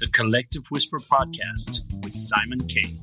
The Collective Whisper Podcast with Simon King.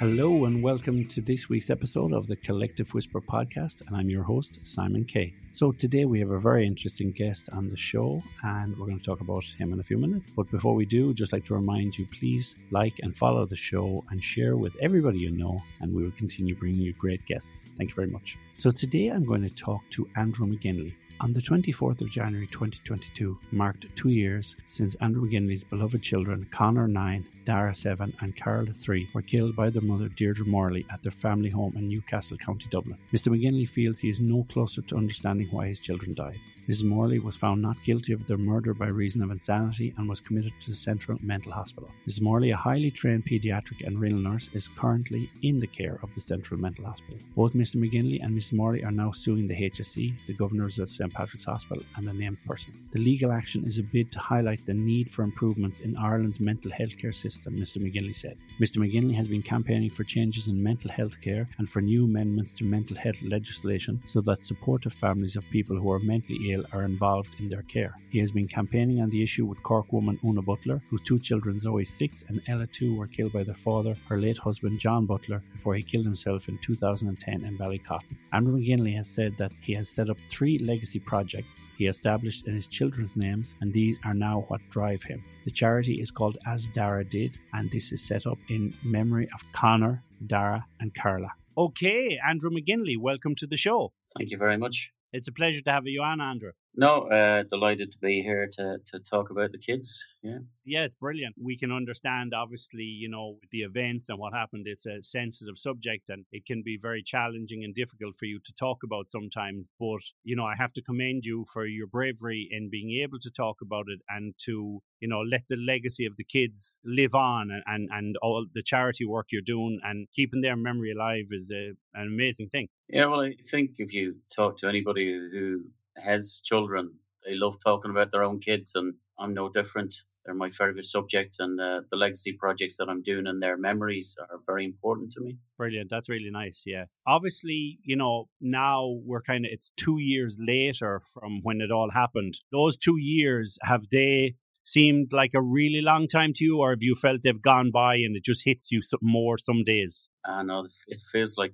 Hello and welcome to this week's episode of the Collective Whisper Podcast, and I'm your host, Simon Kay. So today we have a very interesting guest on the show, and we're going to talk about him in a few minutes. But before we do, just like to remind you, please like and follow the show and share with everybody you know, and we will continue bringing you great guests. Thank you very much. So today I'm going to talk to Andrew McGinley. On the 24th of January 2022 marked 2 years since Andrew McGinley's beloved children Conor 9, Dara 7 and Carla 3 were killed by their mother Deirdre Morley at their family home in Newcastle, County Dublin. Mr McGinley feels he is no closer to understanding why his children died. Mrs Morley was found not guilty of their murder by reason of insanity and was committed to the Central Mental Hospital. Mrs Morley, a highly trained paediatric and renal nurse, is currently in the care of the Central Mental Hospital. Both Mr McGinley and Mrs Morley are now suing the HSE, the governors of St Patrick's Hospital and the named person. The legal action is a bid to highlight the need for improvements in Ireland's mental health care system, Mr McGinley said. Mr McGinley has been campaigning for changes in mental health care and for new amendments to mental health legislation so that supportive families of people who are mentally ill are involved in their care. He has been campaigning on the issue with Cork woman Una Butler, whose two children Zoe 6 and Ella 2 were killed by their father, her late husband John Butler, before he killed himself in 2010 in Ballycotton. Andrew McGinley has said that he has set up three legacy projects he established in his children's names, and these are now what drive him. The charity is called As Dara Did, and this is set up in memory of Conor, Dara and Carla. Okay, Andrew McGinley, welcome to the show. Thank you very much. It's a pleasure to have you on, Andrew. No, delighted to be here to talk about the kids. Yeah, it's brilliant. We can understand, obviously, you know, the events and what happened. It's a sensitive subject and it can be very challenging and difficult for you to talk about sometimes. But, you know, I have to commend you for your bravery in being able to talk about it and to, you know, let the legacy of the kids live on and all the charity work you're doing and keeping their memory alive is an amazing thing. Yeah, well, I think if you talk to anybody who has children, they love talking about their own kids, and I'm no different. They're my favourite subject, and the legacy projects that I'm doing and their memories are very important to me. Brilliant. That's really nice. Yeah. Obviously, you know, now we're kind of, it's 2 years later from when it all happened. Those 2 years, have they seemed like a really long time to you, or have you felt they've gone by and it just hits you more some days? No, it feels like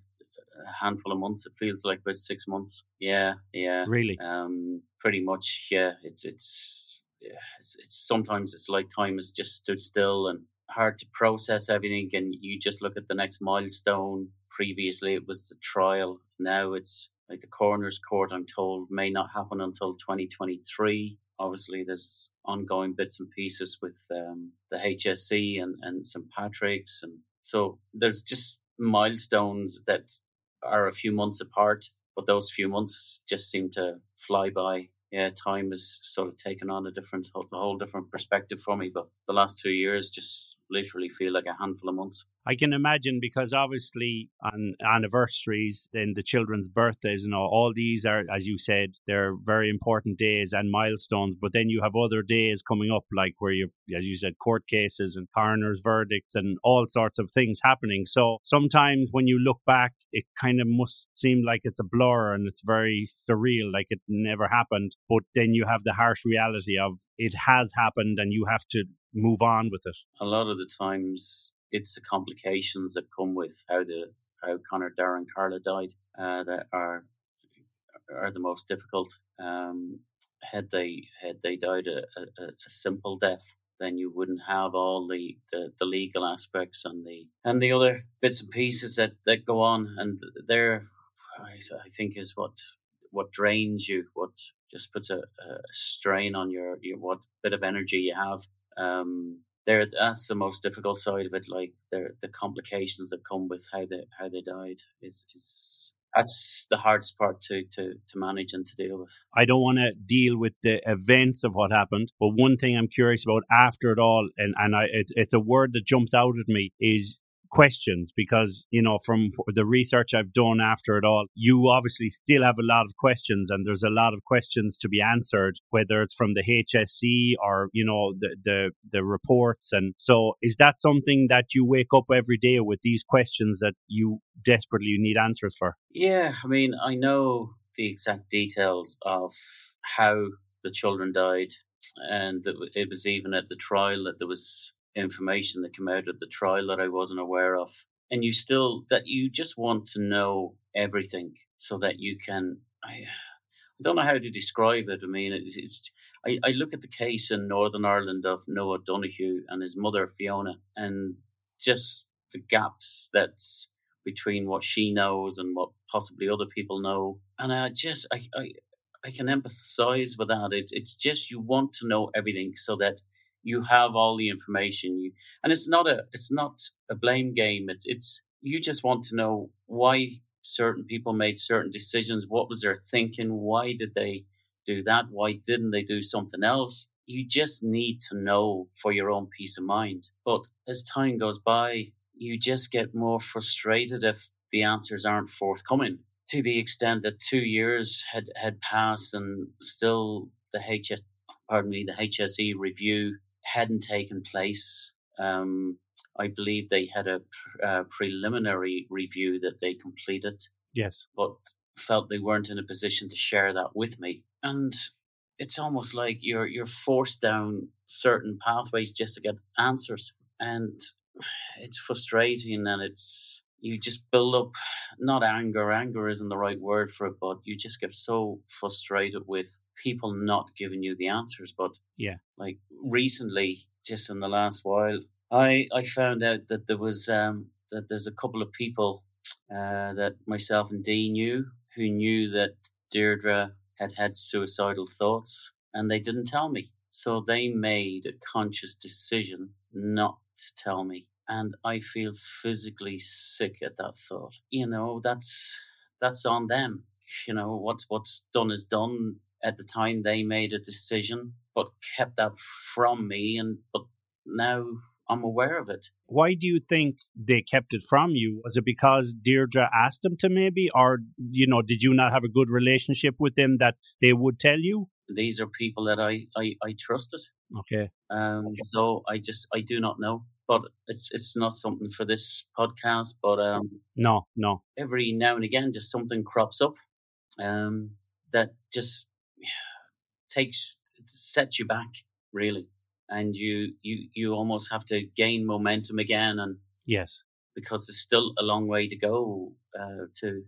a handful of months. It feels like about 6 months. Yeah. Really? Pretty much. Yeah. It's sometimes it's like time has just stood still and hard to process everything. And you just look at the next milestone. Previously, it was the trial. Now it's like the coroner's court, I'm told, may not happen until 2023. Obviously, there's ongoing bits and pieces with the HSE and St Patrick's. And so there's just milestones that are a few months apart, but those few months just seem to fly by. Yeah, time has sort of taken on a whole different perspective for me, but the last 2 years just literally feel like a handful of months. I can imagine, because obviously on anniversaries, then the children's birthdays and all these are, as you said, they're very important days and milestones, but then you have other days coming up, like where you've, as you said, court cases and coroner's verdicts and all sorts of things happening. So sometimes when you look back, it kind of must seem like it's a blur and it's very surreal, like it never happened. But then you have the harsh reality of it has happened and you have to move on with it. A lot of the times it's the complications that come with how Conor, Dara and Carla died that are the most difficult. Had they died a simple death, then you wouldn't have all the legal aspects and the other bits and pieces that go on, and there I think is what drains you, what just puts a strain on your what bit of energy you have. That's the most difficult side of it. Like the complications that come with how they died is that's the hardest part to manage and to deal with. I don't want to deal with the events of what happened, but one thing I'm curious about after it all, and it's a word that jumps out at me is questions, because, you know, from the research I've done after it all, you obviously still have a lot of questions, and there's a lot of questions to be answered, whether it's from the HSE or, you know, the reports. And so is that something that you wake up every day with, these questions that you desperately need answers for? Yeah, I mean, I know the exact details of how the children died, and it was even at the trial that there was information that came out at the trial that I wasn't aware of. And you still, that you just want to know everything so that you can, I don't know how to describe it. I mean, I look at the case in Northern Ireland of Noah Donohoe and his mother, Fiona, and just the gaps that's between what she knows and what possibly other people know. And I can empathize with that. It's just, you want to know everything so that you have all the information. And it's not a blame game. It's you just want to know why certain people made certain decisions. What was their thinking? Why did they do that? Why didn't they do something else? You just need to know for your own peace of mind. But as time goes by, you just get more frustrated if the answers aren't forthcoming, to the extent that 2 years had passed and still the HSE review hadn't taken place. I believe they had a preliminary review that they completed. Yes. But felt they weren't in a position to share that with me. And it's almost like you're forced down certain pathways just to get answers. And it's frustrating, and you just build up, not anger. Anger isn't the right word for it, but you just get so frustrated with people not giving you the answers. But yeah, like recently, just in the last while, I found out that there was that there's a couple of people that myself and Dee knew, who knew that Deirdre had suicidal thoughts, and they didn't tell me. So they made a conscious decision not to tell me. And I feel physically sick at that thought. You know, that's on them. You know, what's done is done. At the time, they made a decision, but kept that from me. But now I'm aware of it. Why do you think they kept it from you? Was it because Deirdre asked them to, maybe? Or, you know, did you not have a good relationship with them that they would tell you? These are people that I trusted. Okay. So I do not know. But it's not something for this podcast. But no. Every now and again, just something crops up that just sets you back, really, and you almost have to gain momentum again. And yes, because there's still a long way to go to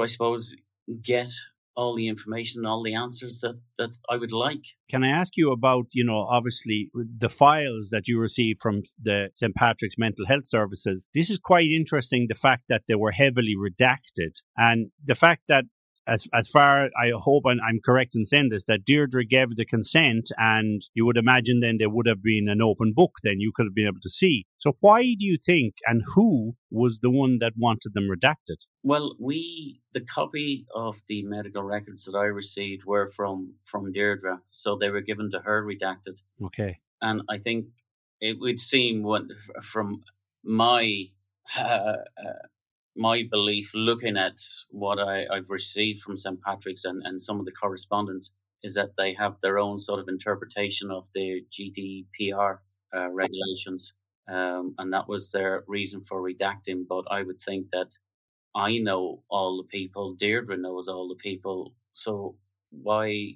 I suppose get all the information, all the answers that I would like. Can I ask you about, you know, obviously the files that you received from the St. Patrick's Mental Health Services? This is quite interesting, the fact that they were heavily redacted, and the fact that, as far, I hope I'm correct in saying this, that Deirdre gave the consent, and you would imagine then there would have been an open book then, you could have been able to see. So why do you think, and who was the one that wanted them redacted? Well, the copy of the medical records that I received were from Deirdre, so they were given to her redacted. Okay. And I think it would seem, from my my belief, looking at what I've received from St. Patrick's and some of the correspondence, is that they have their own sort of interpretation of the GDPR regulations. And that was their reason for redacting. But I would think that I know all the people, Deirdre knows all the people. So why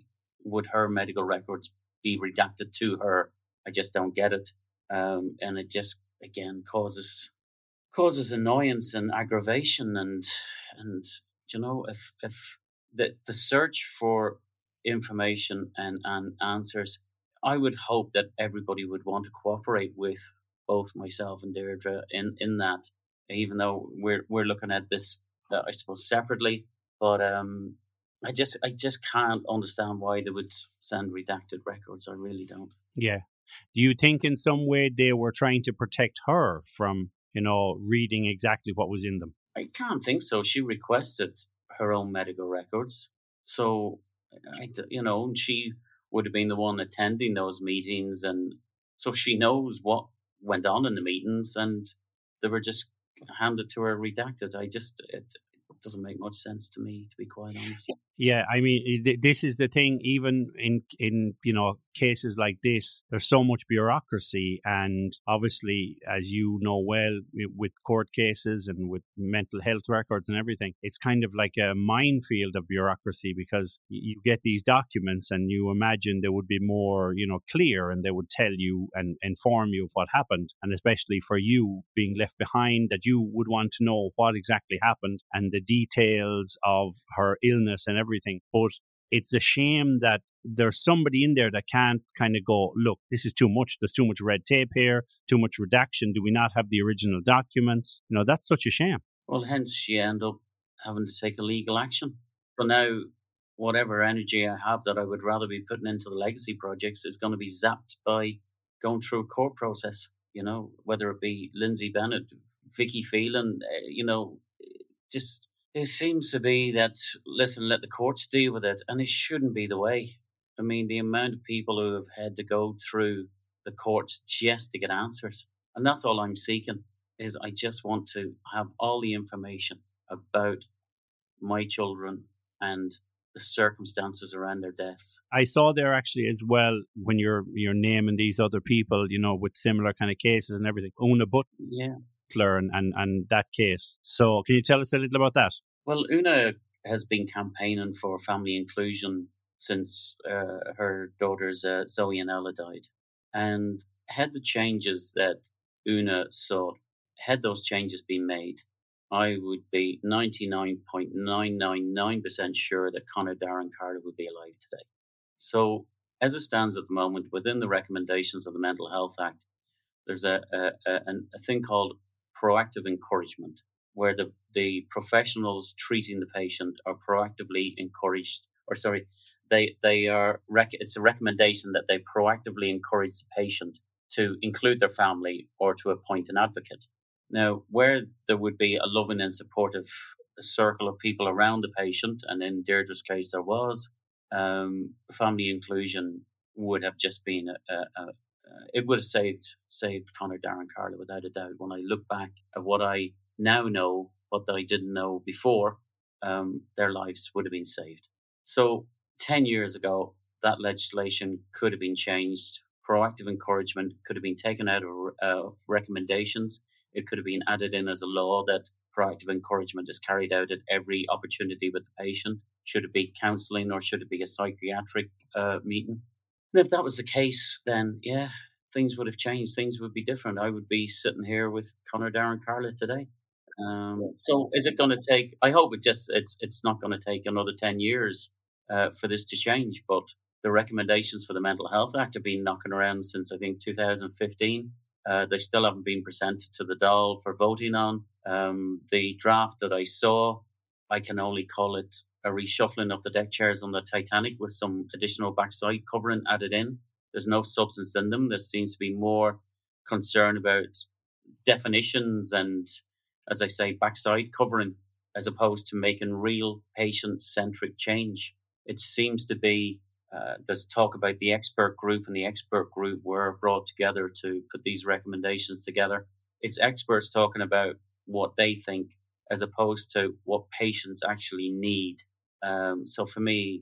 would her medical records be redacted to her? I just don't get it. And it just, again, causes annoyance and aggravation, and you know, if the search for information and answers, I would hope that everybody would want to cooperate with both myself and Deirdre in that, even though we're looking at this I suppose separately. But I just can't understand why they would send redacted records. I really don't. Yeah. Do you think in some way they were trying to protect her from, you know, reading exactly what was in them? I can't think so. She requested her own medical records. So, you know, she would have been the one attending those meetings. And so she knows what went on in the meetings. And they were just handed to her redacted. It doesn't make much sense to me, to be quite honest. Yeah, I mean, this is the thing, even in you know, cases like this, there's so much bureaucracy, and obviously, as you know well, with court cases and with mental health records and everything, it's kind of like a minefield of bureaucracy, because you get these documents and you imagine they would be more, you know, clear, and they would tell you and inform you of what happened, and especially for you being left behind, that you would want to know what exactly happened and the details of her illness and everything. But it's a shame that there's somebody in there that can't kind of go, look, this is too much. There's too much red tape here, too much redaction. Do we not have the original documents? You know, that's such a shame. Well, hence she ended up having to take a legal action. So now whatever energy I have that I would rather be putting into the legacy projects is going to be zapped by going through a court process, you know, whether it be Lindsay Bennett, Vicky Phelan, you know, just... It seems to be that, listen, let the courts deal with it, and it shouldn't be the way. I mean, the amount of people who have had to go through the courts just to get answers, and that's all I'm seeking, is I just want to have all the information about my children and the circumstances around their deaths. I saw there actually as well, when you're naming these other people, you know, with similar kind of cases and everything, Una Butler. Yeah. And that case. So can you tell us a little about that? Well, Una has been campaigning for family inclusion since her daughters Zoe and Ella died. And had the changes that Una sought, had those changes been made, I would be 99.999% sure that Conor, Dara and Carla would be alive today. So as it stands at the moment, within the recommendations of the Mental Health Act, there's a thing called proactive encouragement, where the professionals treating the patient are proactively encouraged, it's a recommendation that they proactively encourage the patient to include their family or to appoint an advocate. Now, where there would be a loving and supportive circle of people around the patient, and in Deirdre's case there was, family inclusion would have just been it would have saved Conor, Dara and Carla without a doubt. When I look back at what I now know, but that I didn't know before, their lives would have been saved. So 10 years ago, that legislation could have been changed. Proactive encouragement could have been taken out of recommendations. It could have been added in as a law that proactive encouragement is carried out at every opportunity with the patient. Should it be counselling or should it be a psychiatric meeting? And if that was the case, then, yeah, things would have changed. Things would be different. I would be sitting here with Conor, Dara and Carla today. So is it going to take... I hope it's not going to take another 10 years for this to change, but the recommendations for the Mental Health Act have been knocking around since, I think, 2015. They still haven't been presented to the Dáil for voting on. The draft that I saw, I can only call it a reshuffling of the deck chairs on the Titanic with some additional backside covering added in. There's no substance in them. There seems to be more concern about definitions and, as I say, backside covering, as opposed to making real patient-centric change. It seems to be, there's talk about the expert group, and the expert group were brought together to put these recommendations together. It's experts talking about what they think as opposed to what patients actually need. So for me,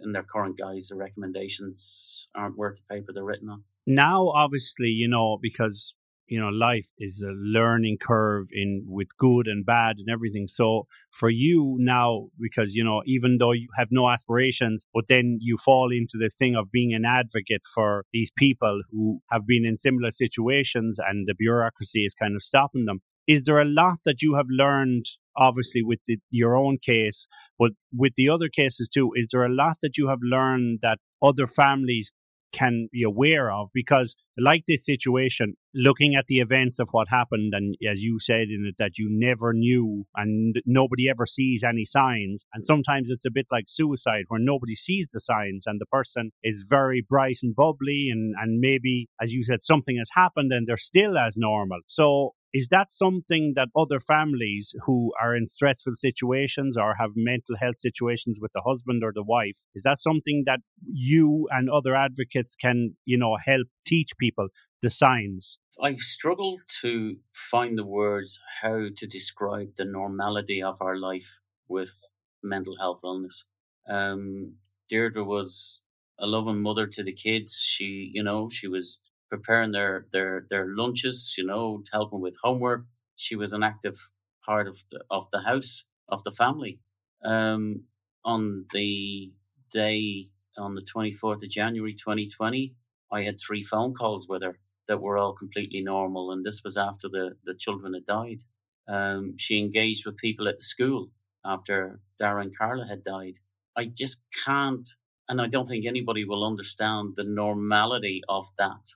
in their current guise, the recommendations aren't worth the paper they're written on. Now, obviously, you know, because, you know, life is a learning curve in with good and bad and everything. So for you now, because, you know, even though you have no aspirations, but then you fall into this thing of being an advocate for these people who have been in similar situations and the bureaucracy is kind of stopping them. Is there a lot that you have learned, obviously, with your own case, but with the other cases too? Is there a lot that you have learned that other families can be aware of? Because like this situation, looking at the events of what happened, and as you said in it, that you never knew and nobody ever sees any signs. And sometimes it's a bit like suicide, where nobody sees the signs and the person is very bright and bubbly and maybe, as you said, something has happened and they're still as normal. So is that something that other families who are in stressful situations or have mental health situations with the husband or the wife, is that something that you and other advocates can, you know, help teach people, the signs? I've struggled to find the words how to describe the normality of our life with mental health illness. Deirdre was a loving mother to the kids. She, you know, she was preparing their lunches, you know, helping with homework. She was an active part of the house, of the family. On the day, on the 24th of January 2020, I had 3 phone calls with her that were all completely normal, and this was after the children had died. She engaged with people at the school after Dara and Carla had died. I just can't, and I don't think anybody will understand the normality of that.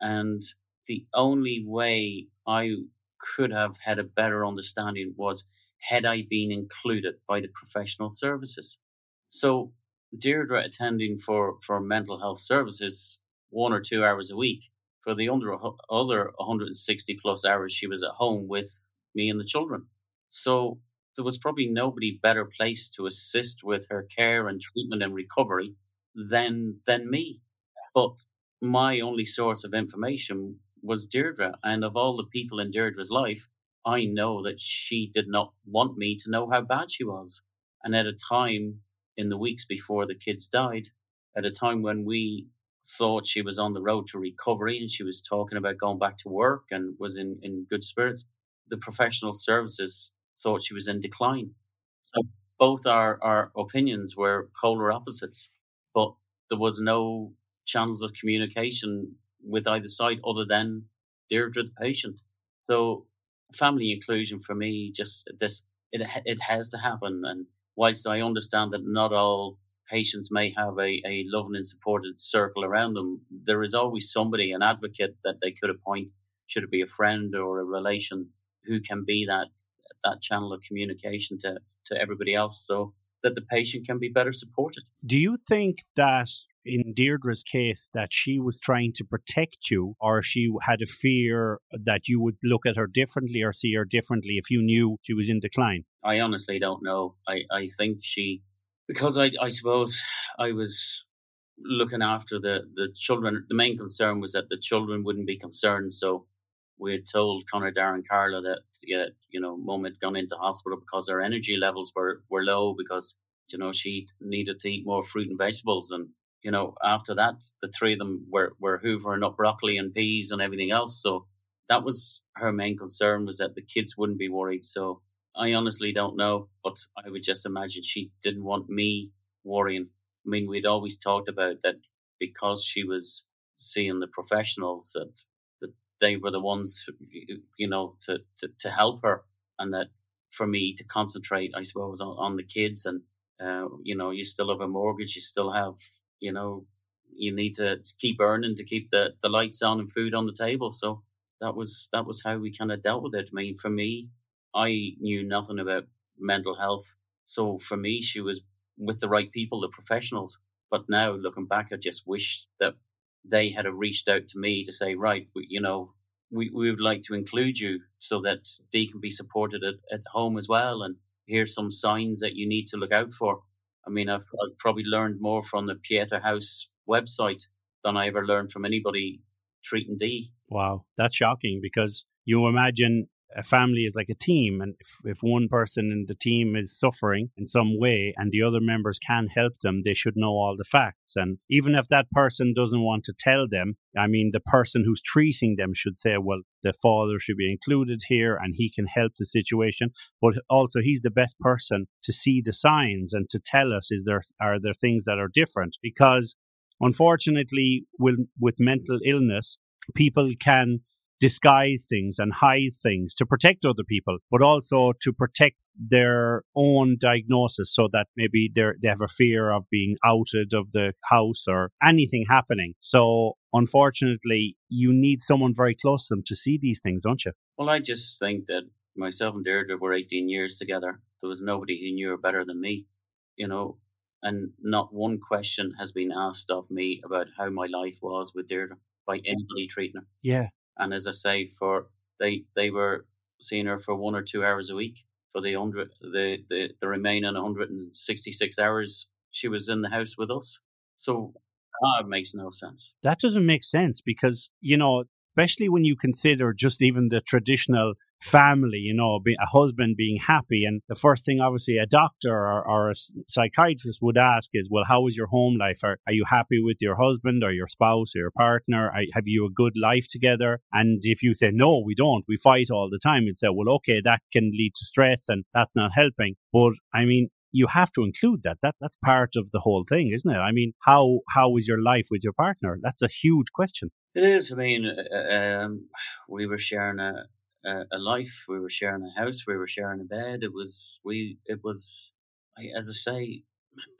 And the only way I could have had a better understanding was had I been included by the professional services. So Deirdre attending for mental health services 1 or 2 hours a week. For the other 160 plus hours, she was at home with me and the children. So there was probably nobody better placed to assist with her care and treatment and recovery than me. But my only source of information was Deirdre. And of all the people in Deirdre's life, I know that she did not want me to know how bad she was. And at a time in the weeks before the kids died, at a time when we thought she was on the road to recovery and she was talking about going back to work and was in good spirits, the professional services thought she was in decline. So both our opinions were polar opposites, but there was no channels of communication with either side other than Deirdre, the patient. So family inclusion for me, just this, it has to happen. And whilst I understand that not all patients may have a loving and supported circle around them, there is always somebody, an advocate that they could appoint, should it be a friend or a relation, who can be that channel of communication to everybody else so that the patient can be better supported. Do you think that in Deirdre's case that she was trying to protect you, or she had a fear that you would look at her differently or see her differently if you knew she was in decline? I honestly don't know. I think she... Because I suppose I was looking after the children. The main concern was that the children wouldn't be concerned. So we had told Conor, Dara and Carla that, yeah, you know, Mum had gone into hospital because her energy levels were low because, you know, she needed to eat more fruit and vegetables. And, you know, after that, the 3 of them were hoovering up broccoli and peas and everything else. So that was her main concern, was that the kids wouldn't be worried. So I honestly don't know, but I would just imagine she didn't want me worrying. I mean, we'd always talked about that because she was seeing the professionals, that they were the ones, you know, to help her, and that for me to concentrate, I suppose, on the kids. And, you know, you still have a mortgage, you still have, you know, you need to keep earning to keep the lights on and food on the table. So that was how we kind of dealt with it. I mean, for me, I knew nothing about mental health. So for me, she was with the right people, the professionals. But now looking back, I just wish that they had reached out to me to say, right, you know, we would like to include you so that they can be supported at home as well. And here's some signs that you need to look out for. I mean, I've probably learned more from the Pieta House website than I ever learned from anybody treating D. Wow, that's shocking, because you imagine... A family is like a team, and if one person in the team is suffering in some way and the other members can help them, they should know all the facts. And even if that person doesn't want to tell them, I mean, the person who's treating them should say, well, the father should be included here and he can help the situation. But also he's the best person to see the signs and to tell us, are there things that are different? Because unfortunately, with mental illness, people can disguise things and hide things to protect other people, but also to protect their own diagnosis, so that maybe they have a fear of being outed of the house or anything happening. So unfortunately, you need someone very close to them to see these things, don't you? Well, I just think that myself and Deirdre were 18 years together. There was nobody who knew her better than me, you know, and not one question has been asked of me about how my life was with Deirdre by anybody treating her. Yeah. And as I say, for they were seeing her for 1 or 2 hours a week. For the remaining 166 hours, she was in the house with us. So that makes no sense. That doesn't make sense, because, you know, especially when you consider just even the traditional family, you know, a husband being happy. And the first thing, obviously, a doctor or a psychiatrist would ask is, well, how is your home life? Are you happy with your husband or your spouse or your partner? Have you a good life together? And if you say, no, we don't, we fight all the time, you'd say, well, okay, that can lead to stress and that's not helping. But I mean, you have to include that. That's part of the whole thing, isn't it? I mean, how is your life with your partner? That's a huge question. It is. I mean, we were sharing a life, we were sharing a house, we were sharing a bed. As I say,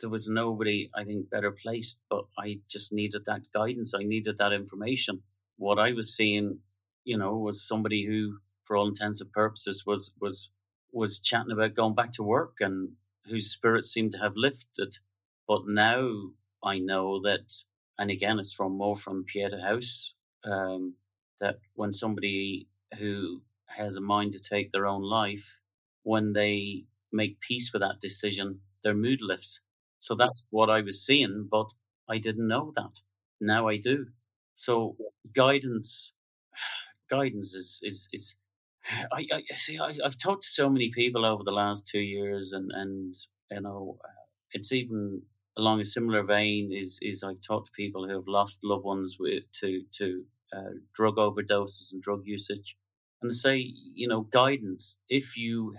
there was nobody, I think, better placed, but I just needed that guidance. I needed that information. What I was seeing, you know, was somebody who, for all intents and purposes, was chatting about going back to work and whose spirits seemed to have lifted. But now I know that, and again, it's from Pieta House, that when somebody who has a mind to take their own life, when they make peace with that decision, their mood lifts. So that's what I was seeing, but I didn't know that. Now I do. So guidance is I've talked to so many people over the last 2 years, and you know, it's even along a similar vein is I've talked to people who have lost loved ones to drug overdoses and drug usage, and they say, you know, guidance. If your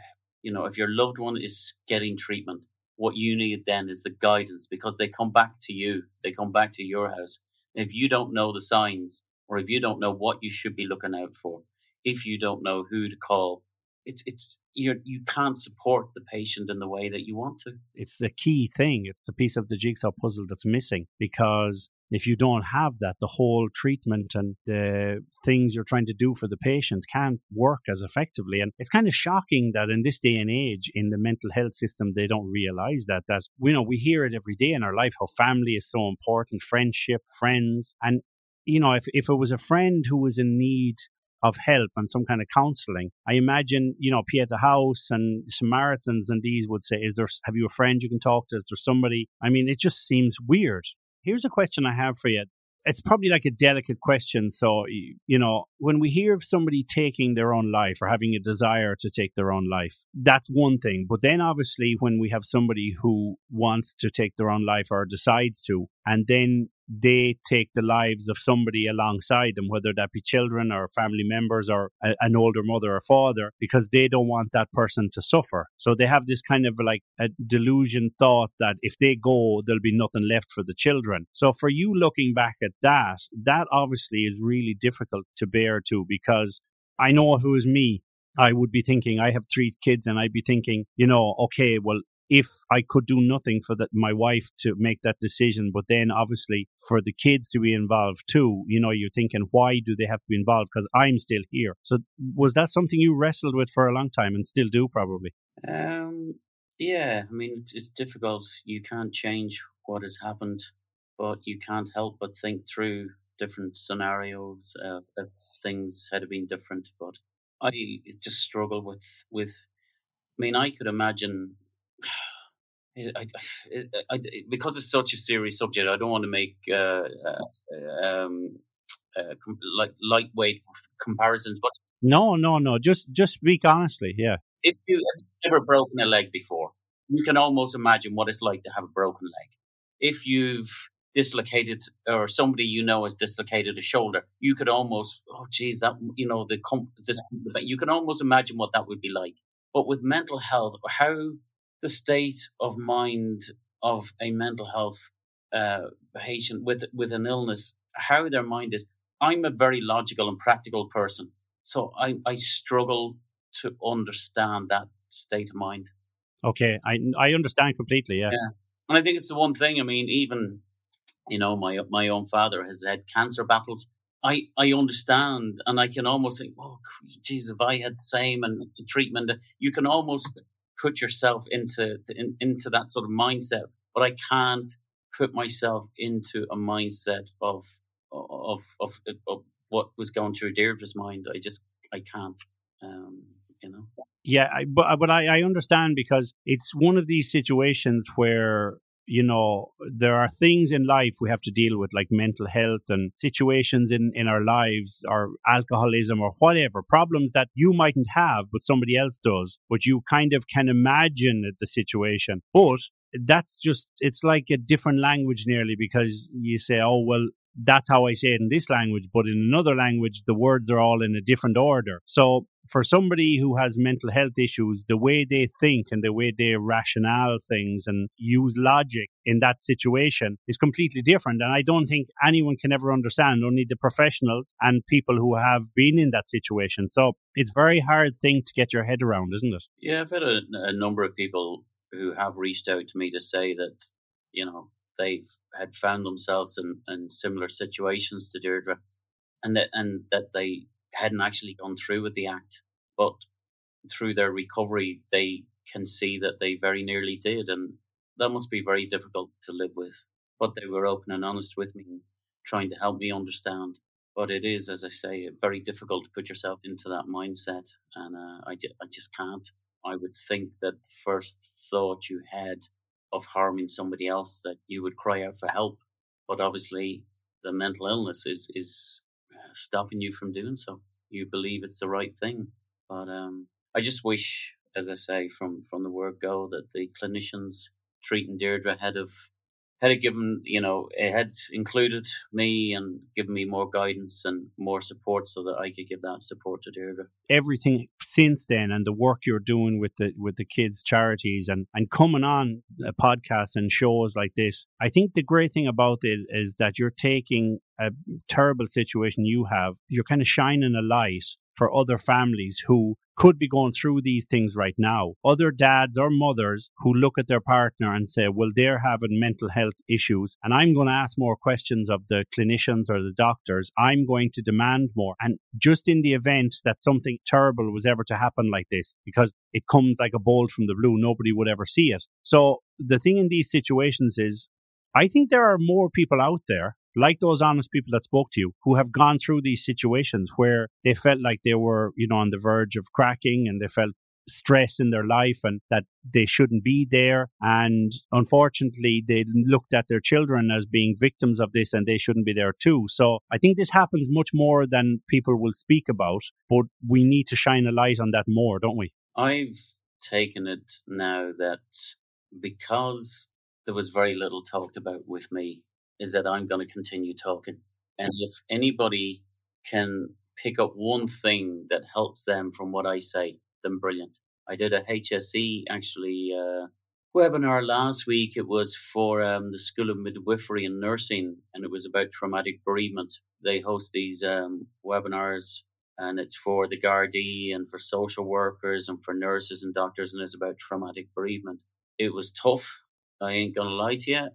loved one is getting treatment, what you need then is the guidance, because they come back to you, they come back to your house. And if you don't know the signs, or if you don't know what you should be looking out for, if you don't know who to call, you can't support the patient in the way that you want to. It's the key thing. It's the piece of the jigsaw puzzle that's missing, because if you don't have that, the whole treatment and the things you're trying to do for the patient can't work as effectively. And it's kind of shocking that in this day and age in the mental health system, they don't realize that you know, we hear it every day in our life, how family is so important, friendship, friends. And, you know, if it was a friend who was in need of help and some kind of counselling, I imagine, you know, Pieta House and Samaritans and these would say, have you a friend you can talk to? Is there somebody? I mean, it just seems weird. Here's a question I have for you. It's probably like a delicate question. So, you know, when we hear of somebody taking their own life or having a desire to take their own life, that's one thing. But then obviously when we have somebody who wants to take their own life or decides to, and then they take the lives of somebody alongside them, whether that be children or family members or an older mother or father, because they don't want that person to suffer. So they have this kind of like a delusion thought that if they go, there'll be nothing left for the children. So for you looking back at that obviously is really difficult to bear to, because I know if it was me, I would be thinking, I have 3 kids, and I'd be thinking, you know, okay, well, if I could do nothing for that, my wife to make that decision, but then obviously for the kids to be involved too, you know, you're thinking, why do they have to be involved? Because I'm still here. So was that something you wrestled with for a long time and still do probably? Yeah, I mean, it's difficult. You can't change what has happened, but you can't help but think through different scenarios if things had been different. But I just struggle with I mean, I could imagine... I, because it's such a serious subject, I don't want to make lightweight comparisons. But no, just speak honestly. Yeah. If you've never broken a leg before, you can almost imagine what it's like to have a broken leg. If you've dislocated, or somebody you know has dislocated a shoulder, you could almost, oh geez, that, you know, you can almost imagine what that would be like. But with mental health, how the state of mind of a mental health patient with an illness, how their mind is. I'm a very logical and practical person, so I struggle to understand that state of mind. Okay, I understand completely. Yeah, and I think it's the one thing. I mean, even, you know, my own father has had cancer battles. I understand, and I can almost think, oh, geez, if I had the same and the treatment, you can almost put yourself into that sort of mindset, but I can't put myself into a mindset of what was going through Deirdre's mind. I can't, you know. Yeah, but I understand, because it's one of these situations where you know, there are things in life we have to deal with, like mental health and situations in our lives or alcoholism or whatever, problems that you mightn't have, but somebody else does, but you kind of can imagine the situation. But that's just, it's like a different language nearly, because you say, oh, well, that's how I say it in this language, but in another language, the words are all in a different order. So for somebody who has mental health issues, the way they think and the way they rationale things and use logic in that situation is completely different. And I don't think anyone can ever understand, only the professionals and people who have been in that situation. So it's a very hard thing to get your head around, isn't it? Yeah, I've had a number of people who have reached out to me to say that, you know, they've had found themselves in similar situations to Deirdre, and that they hadn't actually gone through with the act, but through their recovery, they can see that they very nearly did, and that must be very difficult to live with. But they were open and honest with me, trying to help me understand. But it is, as I say, very difficult to put yourself into that mindset, and I just can't. I would think that the first thought you had of harming somebody else, that you would cry out for help, but obviously the mental illness is stopping you from doing so. You believe it's the right thing, but I just wish, as I say, from the word go, that the clinicians treating Deirdre had given, you know, it had included me and given me more guidance and more support so that I could give that support to Deirdre. Everything since then and the work you're doing with the kids' charities and coming on podcasts and shows like this, I think the great thing about it is that you're taking a terrible situation you have, you're kind of shining a light for other families who could be going through these things right now. Other dads or mothers who look at their partner and say, well, they're having mental health issues, and I'm going to ask more questions of the clinicians or the doctors. I'm going to demand more. And just in the event that something terrible was ever to happen like this, because it comes like a bolt from the blue, nobody would ever see it. So the thing in these situations is, I think there are more people out there like those honest people that spoke to you, who have gone through these situations where they felt like they were, you know, on the verge of cracking, and they felt stress in their life and that they shouldn't be there. And unfortunately, they looked at their children as being victims of this, and they shouldn't be there too. So I think this happens much more than people will speak about, but we need to shine a light on that more, don't we? I've taken it now that because there was very little talked about with me, is that I'm going to continue talking. And if anybody can pick up one thing that helps them from what I say, then brilliant. I did a HSE, actually, webinar last week. It was for the School of Midwifery and Nursing, and it was about traumatic bereavement. They host these webinars, and it's for the Gardaí and for social workers and for nurses and doctors, and it's about traumatic bereavement. It was tough. I ain't going to lie to you.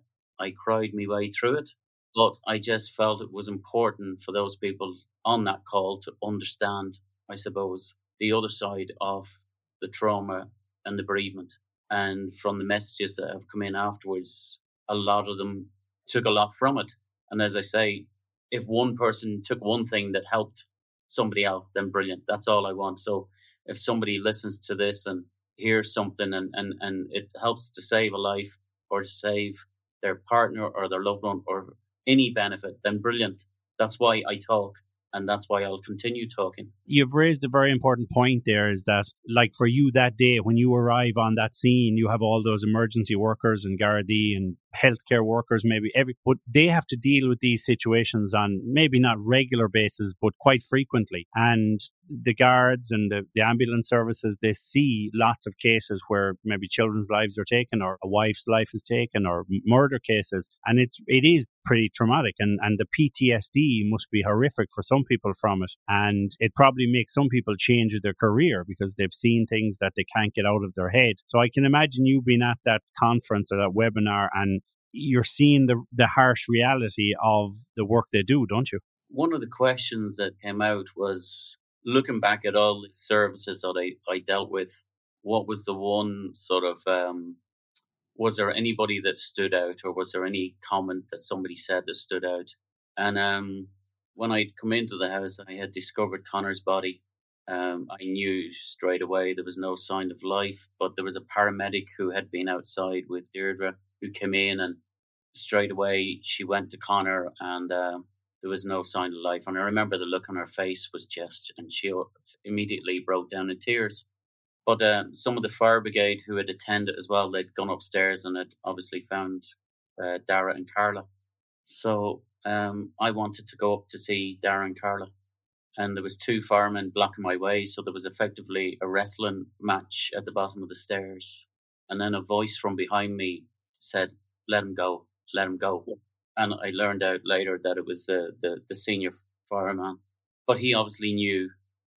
I cried my way through it, but I just felt it was important for those people on that call to understand, I suppose, the other side of the trauma and the bereavement. And from the messages that have come in afterwards, a lot of them took a lot from it. And as I say, if one person took one thing that helped somebody else, then brilliant. That's all I want. So if somebody listens to this and hears something and it helps to save a life or to save their partner or their loved one or any benefit, then brilliant. That's why I talk, and that's why I'll continue talking. You've raised a very important point there, is that, like, for you that day, when you arrive on that scene, you have all those emergency workers and Gardaí and healthcare workers, maybe but they have to deal with these situations on maybe not regular basis, but quite frequently. And the guards and the ambulance services, they see lots of cases where maybe children's lives are taken or a wife's life is taken or murder cases. And it is pretty traumatic. And the PTSD must be horrific for some people from it. And it probably makes some people change their career because they've seen things that they can't get out of their head. So I can imagine you being at that conference or that webinar, and you're seeing the harsh reality of the work they do, don't you? One of the questions that came out was, looking back at all the services that I dealt with, what was the one sort of, was there anybody that stood out, or was there any comment that somebody said that stood out? And when I'd come into the house, I had discovered Conor's body. I knew straight away there was no sign of life, but there was a paramedic who had been outside with Deirdre who came in, and straight away she went to Conor, and there was no sign of life. And I remember the look on her face was just, and she immediately broke down in tears. But some of the fire brigade who had attended as well, they'd gone upstairs and had obviously found Dara and Carla. So I wanted to go up to see Dara and Carla. And there was two firemen blocking my way. So there was effectively a wrestling match at the bottom of the stairs. And then a voice from behind me said, "Let him go, let him go." And I learned out later that it was the senior fireman. But he obviously knew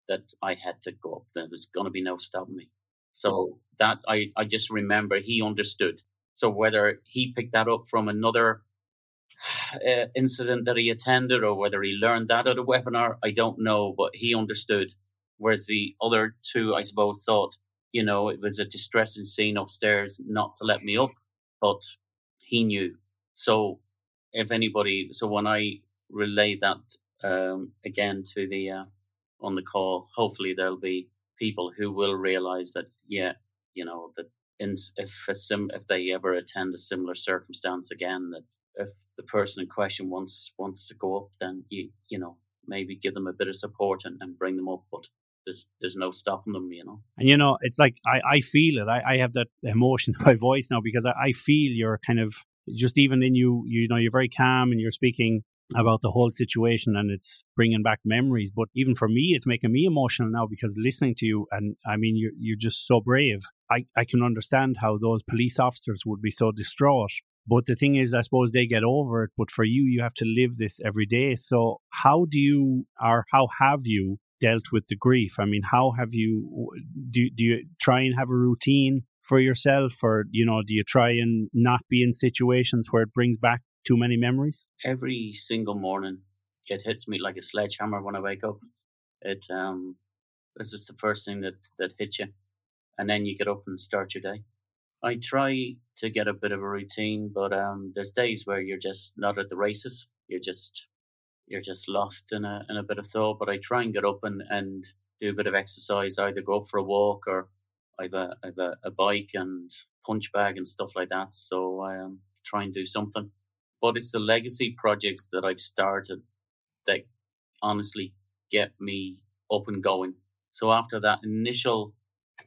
that I had to go up. There was going to be no stopping me. So that I just remember he understood. So whether he picked that up from another incident that he attended, or whether he learned that at a webinar, I don't know, but he understood. Whereas the other two, I suppose, thought, you know, it was a distressing scene upstairs not to let me up, but he knew. So if anybody, so when I relay that again to the, on the call, hopefully there'll be people who will realize that, yeah, you know, that if they ever attend a similar circumstance again, that if the person in question wants to go up, then you know, maybe give them a bit of support and bring them up, but there's no stopping them, you know. And you know, it's like I feel it. I have that emotion in my voice now, because I feel you're kind of just, even in you know, you're very calm and you're speaking about the whole situation, and it's bringing back memories. But even for me, it's making me emotional now, because listening to you, and I mean, you're just so brave. I can understand how those police officers would be so distraught. But the thing is, I suppose they get over it. But for you, you have to live this every day. So how do you, or how have you dealt with the grief? I mean, how have you, do you try and have a routine for yourself, or, you know, do you try and not be in situations where it brings back too many memories? Every single morning, it hits me like a sledgehammer when I wake up. It this is the first thing that hits you, and then you get up and start your day. I try to get a bit of a routine, but there's days where you're just not at the races. You're just lost in a bit of thought. But I try and get up and do a bit of exercise. I either go for a walk, or I've a bike and punch bag and stuff like that. So I try and do something. But it's the legacy projects that I've started that honestly get me up and going. So after that initial,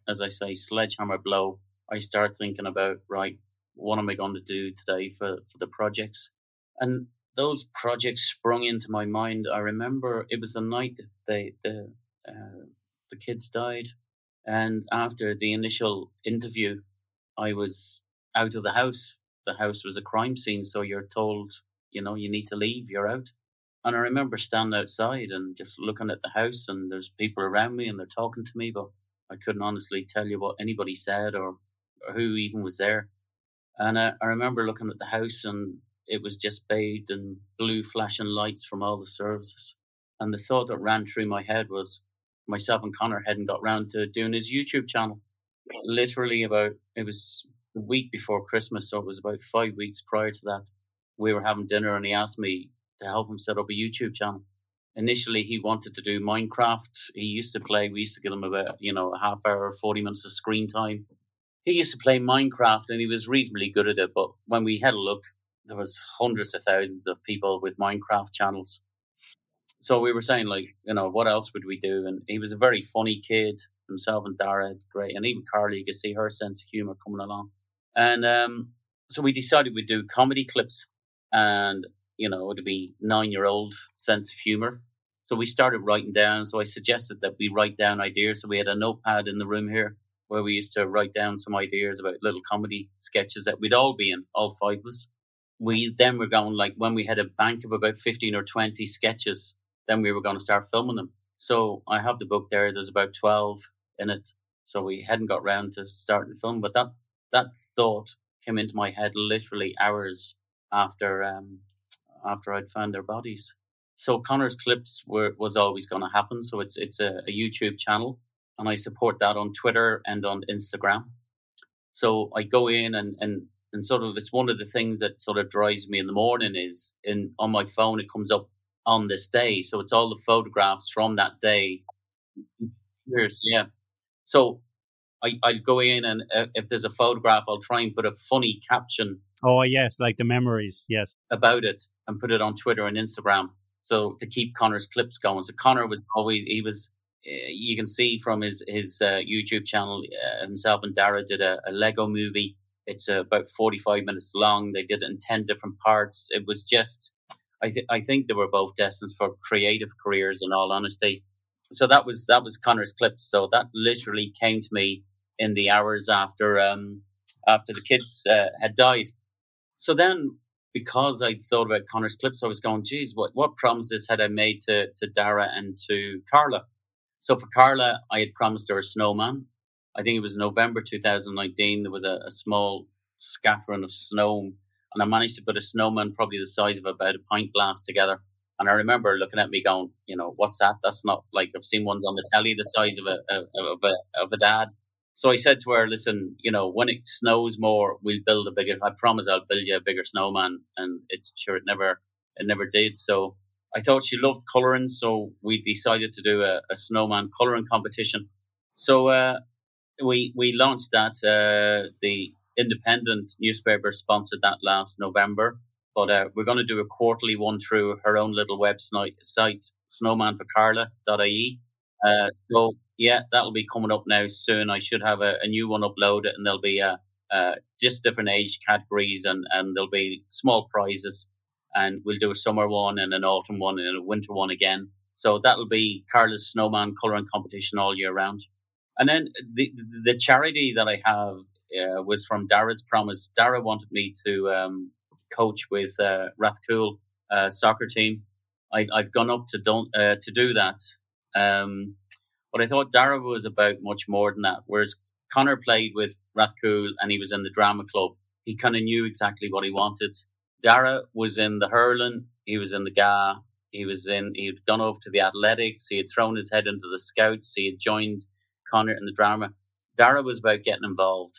as I say, sledgehammer blow, I start thinking about, right, what am I going to do today for the projects? And those projects sprung into my mind. I remember it was the night that the kids died. And after the initial interview, I was out of the house. The house was a crime scene, so you're told, you know, you need to leave, you're out. And I remember standing outside and just looking at the house, and there's people around me and they're talking to me, but I couldn't honestly tell you what anybody said or who even was there. And I remember looking at the house, and it was just bathed in blue flashing lights from all the services. And the thought that ran through my head was, myself and Conor hadn't got round to doing his YouTube channel. Literally the week before Christmas, so it was about 5 weeks prior to that, we were having dinner and he asked me to help him set up a YouTube channel. Initially, he wanted to do Minecraft. He used to play, we used to give him about, you know, a half hour, 40 minutes of screen time. He used to play Minecraft and he was reasonably good at it, but when we had a look, there was hundreds of thousands of people with Minecraft channels. So we were saying, like, you know, what else would we do? And he was a very funny kid, himself and Dara, great. And even Carla, you could see her sense of humour coming along. And so we decided we'd do comedy clips, and, you know, it'd be 9-year-old sense of humor. So we started writing down. So I suggested that we write down ideas. So we had a notepad in the room here where we used to write down some ideas about little comedy sketches that we'd all be in, all five of us. We then were going, like, when we had a bank of about 15 or 20 sketches, then we were going to start filming them. So I have the book there. There's about 12 in it. So we hadn't got round to starting to film, but that thought came into my head literally hours after I'd found their bodies. So Connor's Clips was always going to happen. So it's a YouTube channel, and I support that on Twitter and on Instagram. So I go in and sort of, it's one of the things that sort of drives me in the morning is on my phone, it comes up on this day. So it's all the photographs from that day. Yeah. So I'll go in, and if there's a photograph, I'll try and put a funny caption Oh, yes, like the memories, yes. About it and put it on Twitter and Instagram. So to keep Connor's Clips going. So Connor was always, he was, you can see from his YouTube channel, himself and Dara did a Lego movie. It's about 45 minutes long. They did it in 10 different parts. It was just, I think they were both destined for creative careers, in all honesty. So that was Connor's Clips. So that literally came to me in the hours after the kids had died. So then, because I thought about Connor's Clips, I was going, geez, what promises had I made to Dara and to Carla? So for Carla, I had promised her a snowman. I think it was November 2019. There was a small scattering of snow, and I managed to put a snowman probably the size of about a pint glass together. And I remember looking at me going, you know, what's that? That's not like I've seen ones on the telly the size of a dad. So I said to her, listen, you know, when it snows more, we'll build a bigger, I promise I'll build you a bigger snowman. And it's sure it never did. So I thought she loved colouring. So we decided to do a snowman colouring competition. So we launched that. The Independent newspaper sponsored that last November. But we're going to do a quarterly one through her own little website, snowmanforcarla.ie. So, yeah, that'll be coming up now soon. I should have a new one uploaded, and there'll be just different age categories, and there'll be small prizes. And we'll do a summer one and an autumn one and a winter one again. So that'll be Carla's Snowman colouring competition all year round. And then the charity that I have was from Dara's promise. Dara wanted me to... coach with Rathcoole soccer team. I've gone up to do that, but I thought Dara was about much more than that. Whereas Connor played with Rathcoole and he was in the drama club. He kind of knew exactly what he wanted. Dara was in the hurling. He was in the GA. He'd gone over to the athletics. He had thrown his head into the scouts. He had joined Connor in the drama. Dara was about getting involved.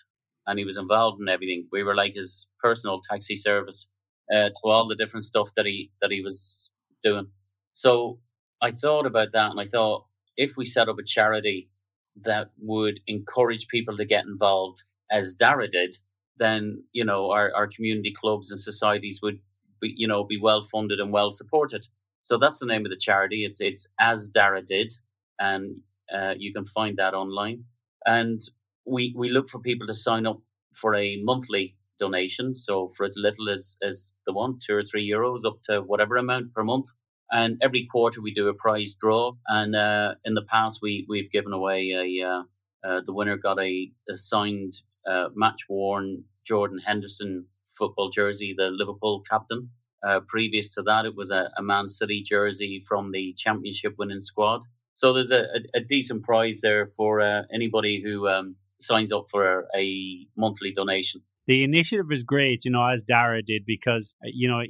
And he was involved in everything. We were like his personal taxi service to all the different stuff that he was doing. So I thought about that, and I thought, if we set up a charity that would encourage people to get involved, as Dara did, then, you know, our community clubs and societies would be, you know, be well funded and well supported. So that's the name of the charity. It's As Dara Did, and you can find that online. And we look for people to sign up for a monthly donation. So for as little as they want, €2 or €3, up to whatever amount per month. And every quarter we do a prize draw. And in the past, we've given away the winner got a signed match-worn Jordan Henderson football jersey, the Liverpool captain. Previous to that, it was a Man City jersey from the championship winning squad. So there's a decent prize there for anybody who... signs up for a monthly donation. The initiative is great, you know, As Dara Did, because, you know,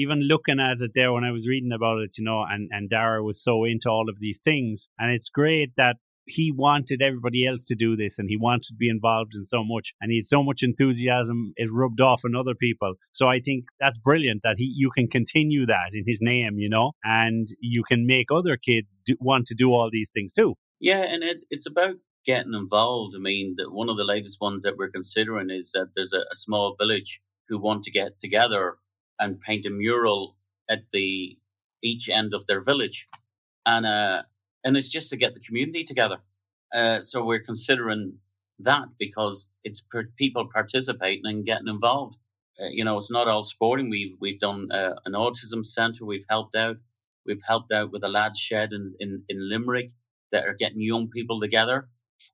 even looking at it there when I was reading about it, you know, and Dara was so into all of these things. And it's great that he wanted everybody else to do this, and he wanted to be involved in so much, and he had so much enthusiasm is rubbed off on other people. So I think that's brilliant that you can continue that in his name, you know, and you can make other kids want to do all these things too. Yeah, and it's about getting involved. I mean, one of the latest ones that we're considering is that there's a small village who want to get together and paint a mural at each end of their village, and it's just to get the community together. So we're considering that because it's people participating and getting involved. You know, it's not all sporting. We've done an autism centre. We've helped out with a lads shed in Limerick that are getting young people together.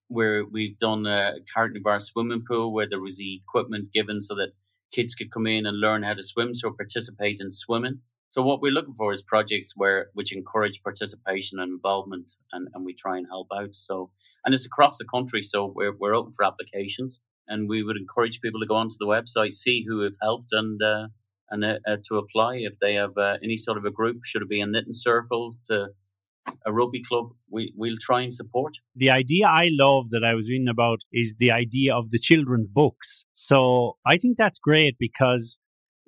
Where we've done a Carton of our swimming pool where there was the equipment given so that kids could come in and learn how to swim, so participate in swimming. So what we're looking for is projects which encourage participation and involvement, and we try and help out. So, and it's across the country, so we're open for applications, and we would encourage people to go onto the website, see who have helped, and to apply if they have any sort of a group. Should it be a knitting circle to a rugby club, we'll try and support. The idea I love that I was reading about is the idea of the children's books. So I think that's great because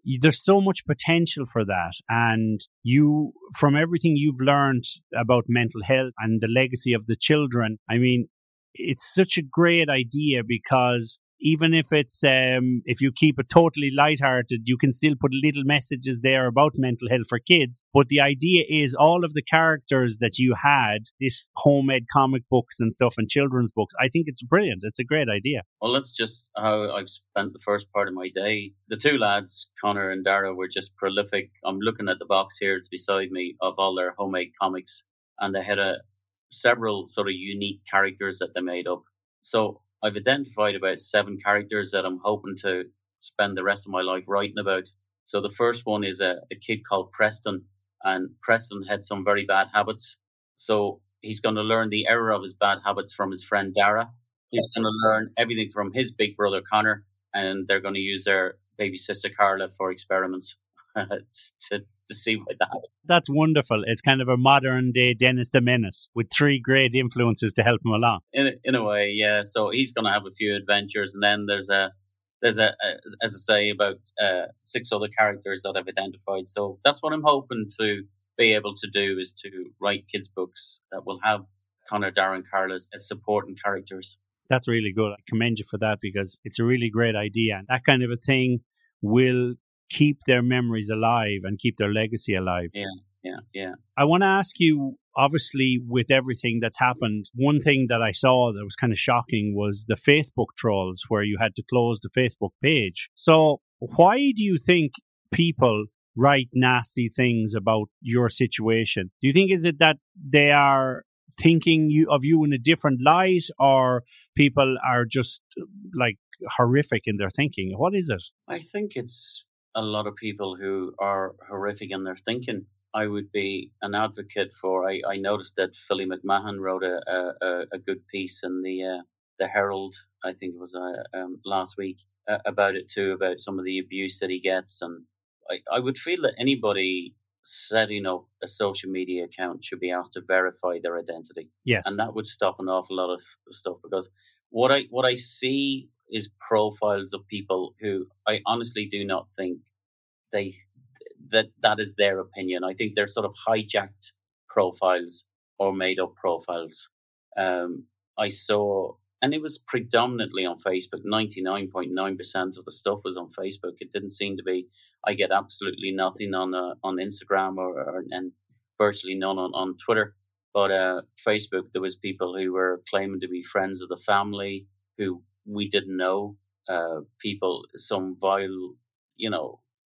there's so much potential for that. And you, from everything you've learned about mental health and the legacy of the children, I mean, it's such a great idea because even if it's if you keep it totally lighthearted, you can still put little messages there about mental health for kids. But the idea is all of the characters that you had, this homemade comic books and stuff and children's books, I think it's brilliant. It's a great idea. Well, that's just how I've spent the first part of my day. The two lads, Conor and Dara, were just prolific. I'm looking at the box here, it's beside me, of all their homemade comics. And they had several sort of unique characters that they made up. So I've identified about 7 characters that I'm hoping to spend the rest of my life writing about. So the first one is a kid called Preston, and Preston had some very bad habits. So he's going to learn the error of his bad habits from his friend Dara. He's going to learn everything from his big brother Connor, and they're going to use their baby sister Carla for experiments to see what that is. That's wonderful. It's kind of a modern day Dennis the Menace with 3 great influences to help him along. In a way, yeah. So he's going to have a few adventures, and then there's as I say, about 6 other characters that I've identified. So that's what I'm hoping to be able to do, is to write kids' books that will have Conor, Dara, and Carla as supporting characters. That's really good. I commend you for that, because it's a really great idea, and that kind of a thing will keep their memories alive and keep their legacy alive. Yeah. I want to ask you, obviously, with everything that's happened, one thing that I saw that was kind of shocking was the Facebook trolls, where you had to close the Facebook page. So why do you think people write nasty things about your situation? Do you think, is it that they are thinking of you in a different light, or people are just like horrific in their thinking? What is it? I think it's a lot of people who are horrific in their thinking. I would be an advocate for, I noticed that Philly McMahon wrote a good piece in the Herald, I think it was last week, about it too, about some of the abuse that he gets. And I would feel that anybody setting up a social media account should be asked to verify their identity. Yes. And that would stop an awful lot of stuff, because what I see is profiles of people who I honestly do not think that is their opinion. I think they're sort of hijacked profiles or made up profiles. I saw, and it was predominantly on Facebook, 99.9% of the stuff was on Facebook. It didn't seem to be, I get absolutely nothing on Instagram and virtually none on Twitter. But Facebook, there was people who were claiming to be friends of the family who we didn't know, people, some vile,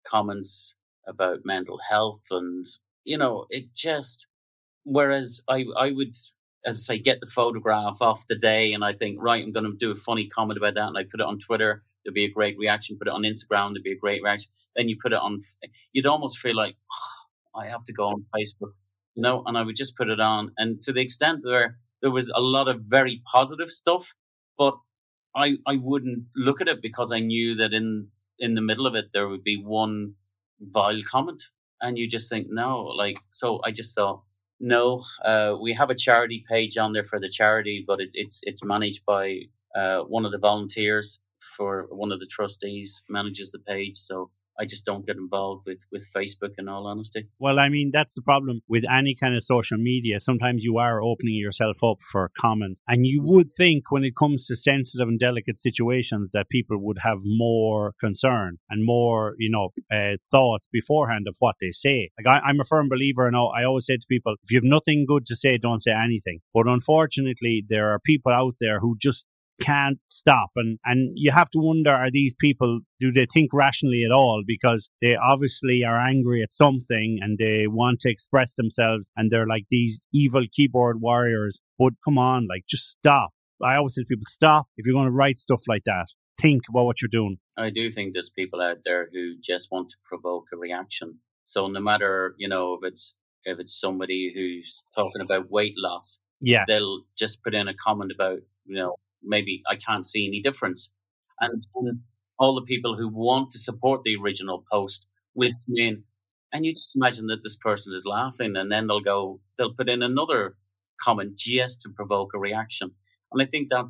comments about mental health, and, it just, whereas I would, as I say, get the photograph off the day and I think, right, I'm going to do a funny comment about that, and I put it on Twitter, there'd be a great reaction, put it on Instagram, there'd be a great reaction, then you put it on, you'd almost feel like, oh, I have to go on Facebook, and I would just put it on, and to the extent there was a lot of very positive stuff, but I wouldn't look at it because I knew that in the middle of it, there would be one vile comment. And you just think, no, so I just thought, no, we have a charity page on there for the charity, but it's managed by one of the volunteers for one of the trustees manages the page. So I just don't get involved with Facebook, in all honesty. Well, I mean, that's the problem with any kind of social media. Sometimes you are opening yourself up for comment. And you would think when it comes to sensitive and delicate situations that people would have more concern and more, thoughts beforehand of what they say. Like I'm a firm believer, and I always say to people, if you have nothing good to say, don't say anything. But unfortunately, there are people out there who just can't stop, and you have to wonder, are these people, do they think rationally at all? Because they obviously are angry at something and they want to express themselves, and they're like these evil keyboard warriors. But come on, just stop. I always tell people, stop. If you're going to write stuff like that, think about what you're doing. I do think there's people out there who just want to provoke a reaction. So no matter, if it's somebody who's talking about weight loss, they'll just put in a comment about, maybe I can't see any difference. And all the people who want to support the original post will come in. And you just imagine that this person is laughing, and then they'll put in another comment just to provoke a reaction. And I think there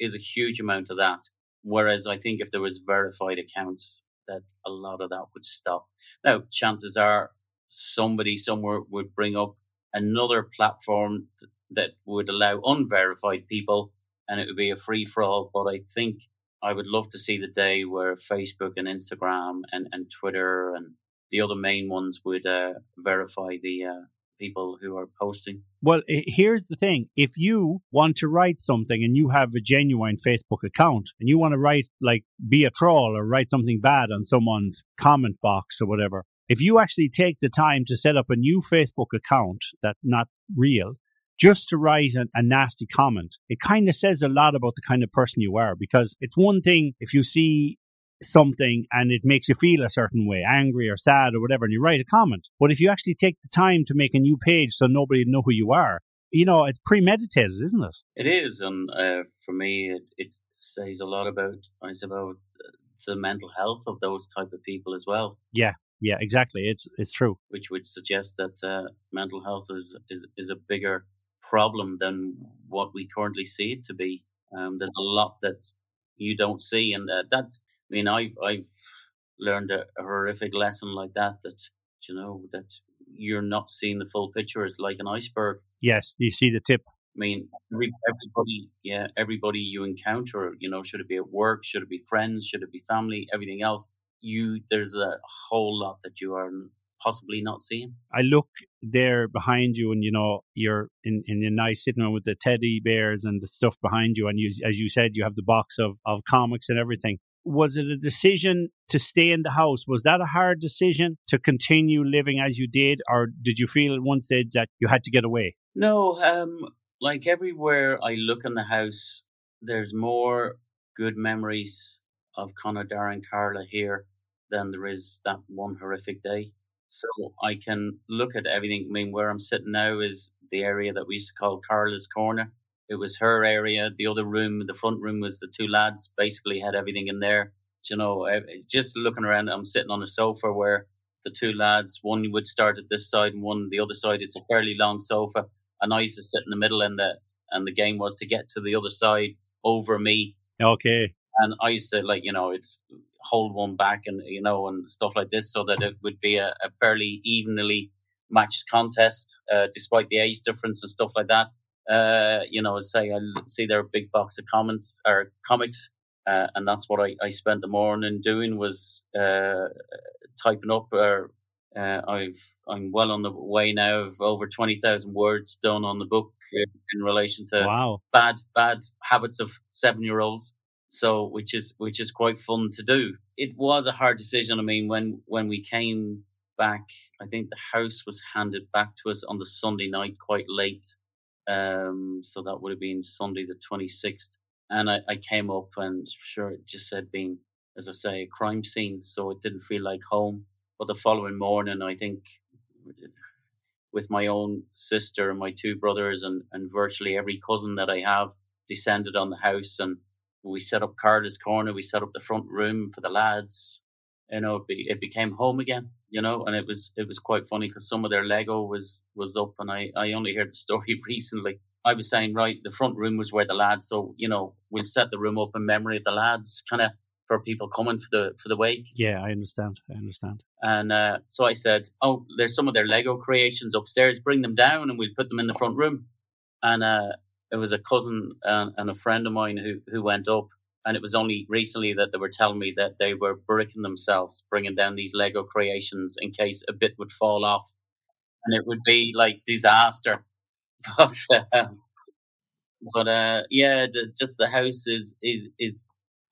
is a huge amount of that. Whereas I think if there was verified accounts, that a lot of that would stop. Now, chances are somebody somewhere would bring up another platform that would allow unverified people, and it would be a free-for-all. But I think I would love to see the day where Facebook and Instagram and Twitter and the other main ones would verify the people who are posting. Well, here's the thing. If you want to write something and you have a genuine Facebook account and you want to write, like, be a troll or write something bad on someone's comment box or whatever, if you actually take the time to set up a new Facebook account that's not real, just to write a nasty comment, it kind of says a lot about the kind of person you are. Because it's one thing if you see something and it makes you feel a certain way, angry or sad or whatever, and you write a comment. But if you actually take the time to make a new page so nobody know who you are, you know, it's premeditated, isn't it? It is. And for me, it says a lot about, I suppose, the mental health of those type of people as well. Yeah, exactly. It's true. Which would suggest that mental health is a bigger problem than what we currently see it to be. There's a lot that you don't see, and I've learned a horrific lesson like that you know, that you're not seeing the full picture. It's like an iceberg. Yes, you see the tip. I mean, everybody you encounter, you know, should it be at work, should it be friends, should it be family, everything else, there's a whole lot that you are possibly not seeing. I look there behind you, and you know, you're in a nice sitting room with the teddy bears and the stuff behind you, and you, as you said, you have the box of comics and everything. Was it a decision to stay in the house? Was that a hard decision to continue living as you did, or did you feel at one stage that you had to get away? No, like everywhere I look in the house, there's more good memories of Conor, Dara and Carla here than there is that one horrific day. So I can look at everything. I mean, where I'm sitting now is the area that we used to call Carla's Corner. It was her area. The other room, the front room, was the two lads, basically had everything in there. You know, just looking around, I'm sitting on a sofa where the two lads, one would start at this side and one the other side. It's a fairly long sofa. And I used to sit in the middle, and the game was to get to the other side over me. Okay. And I used to, like, you know, it's hold one back and, you know, and stuff like this, so that it would be a fairly evenly matched contest, despite the age difference and stuff like that. You know, say I see their big box of comments or comics, and that's what I spent the morning doing, was typing up. I'm well on the way now of over 20,000 words done on the book in relation to bad habits of 7-year-olds. So, which is quite fun to do. It was a hard decision. I mean, when we came back, I think the house was handed back to us on the Sunday night, quite late. So that would have been Sunday the 26th. And I came up, and sure, it just had been, as I say, a crime scene. So it didn't feel like home. But the following morning, I think, with my own sister and my two brothers and virtually every cousin that I have, descended on the house, and we set up Carla's Corner. We set up the front room for the lads. You know, it became home again. You know, and it was quite funny, because some of their Lego was up, and I only heard the story recently. I was saying, right, the front room was where the lads. So, you know, we'll set the room up in memory of the lads, kind of for people coming for the wake. Yeah, I understand. And so I said, oh, there's some of their Lego creations upstairs. Bring them down, and we'll put them in the front room. And it was a cousin and a friend of mine who went up, and it was only recently that they were telling me that they were bricking themselves, bringing down these Lego creations in case a bit would fall off, and it would be like disaster. But yeah, just the house is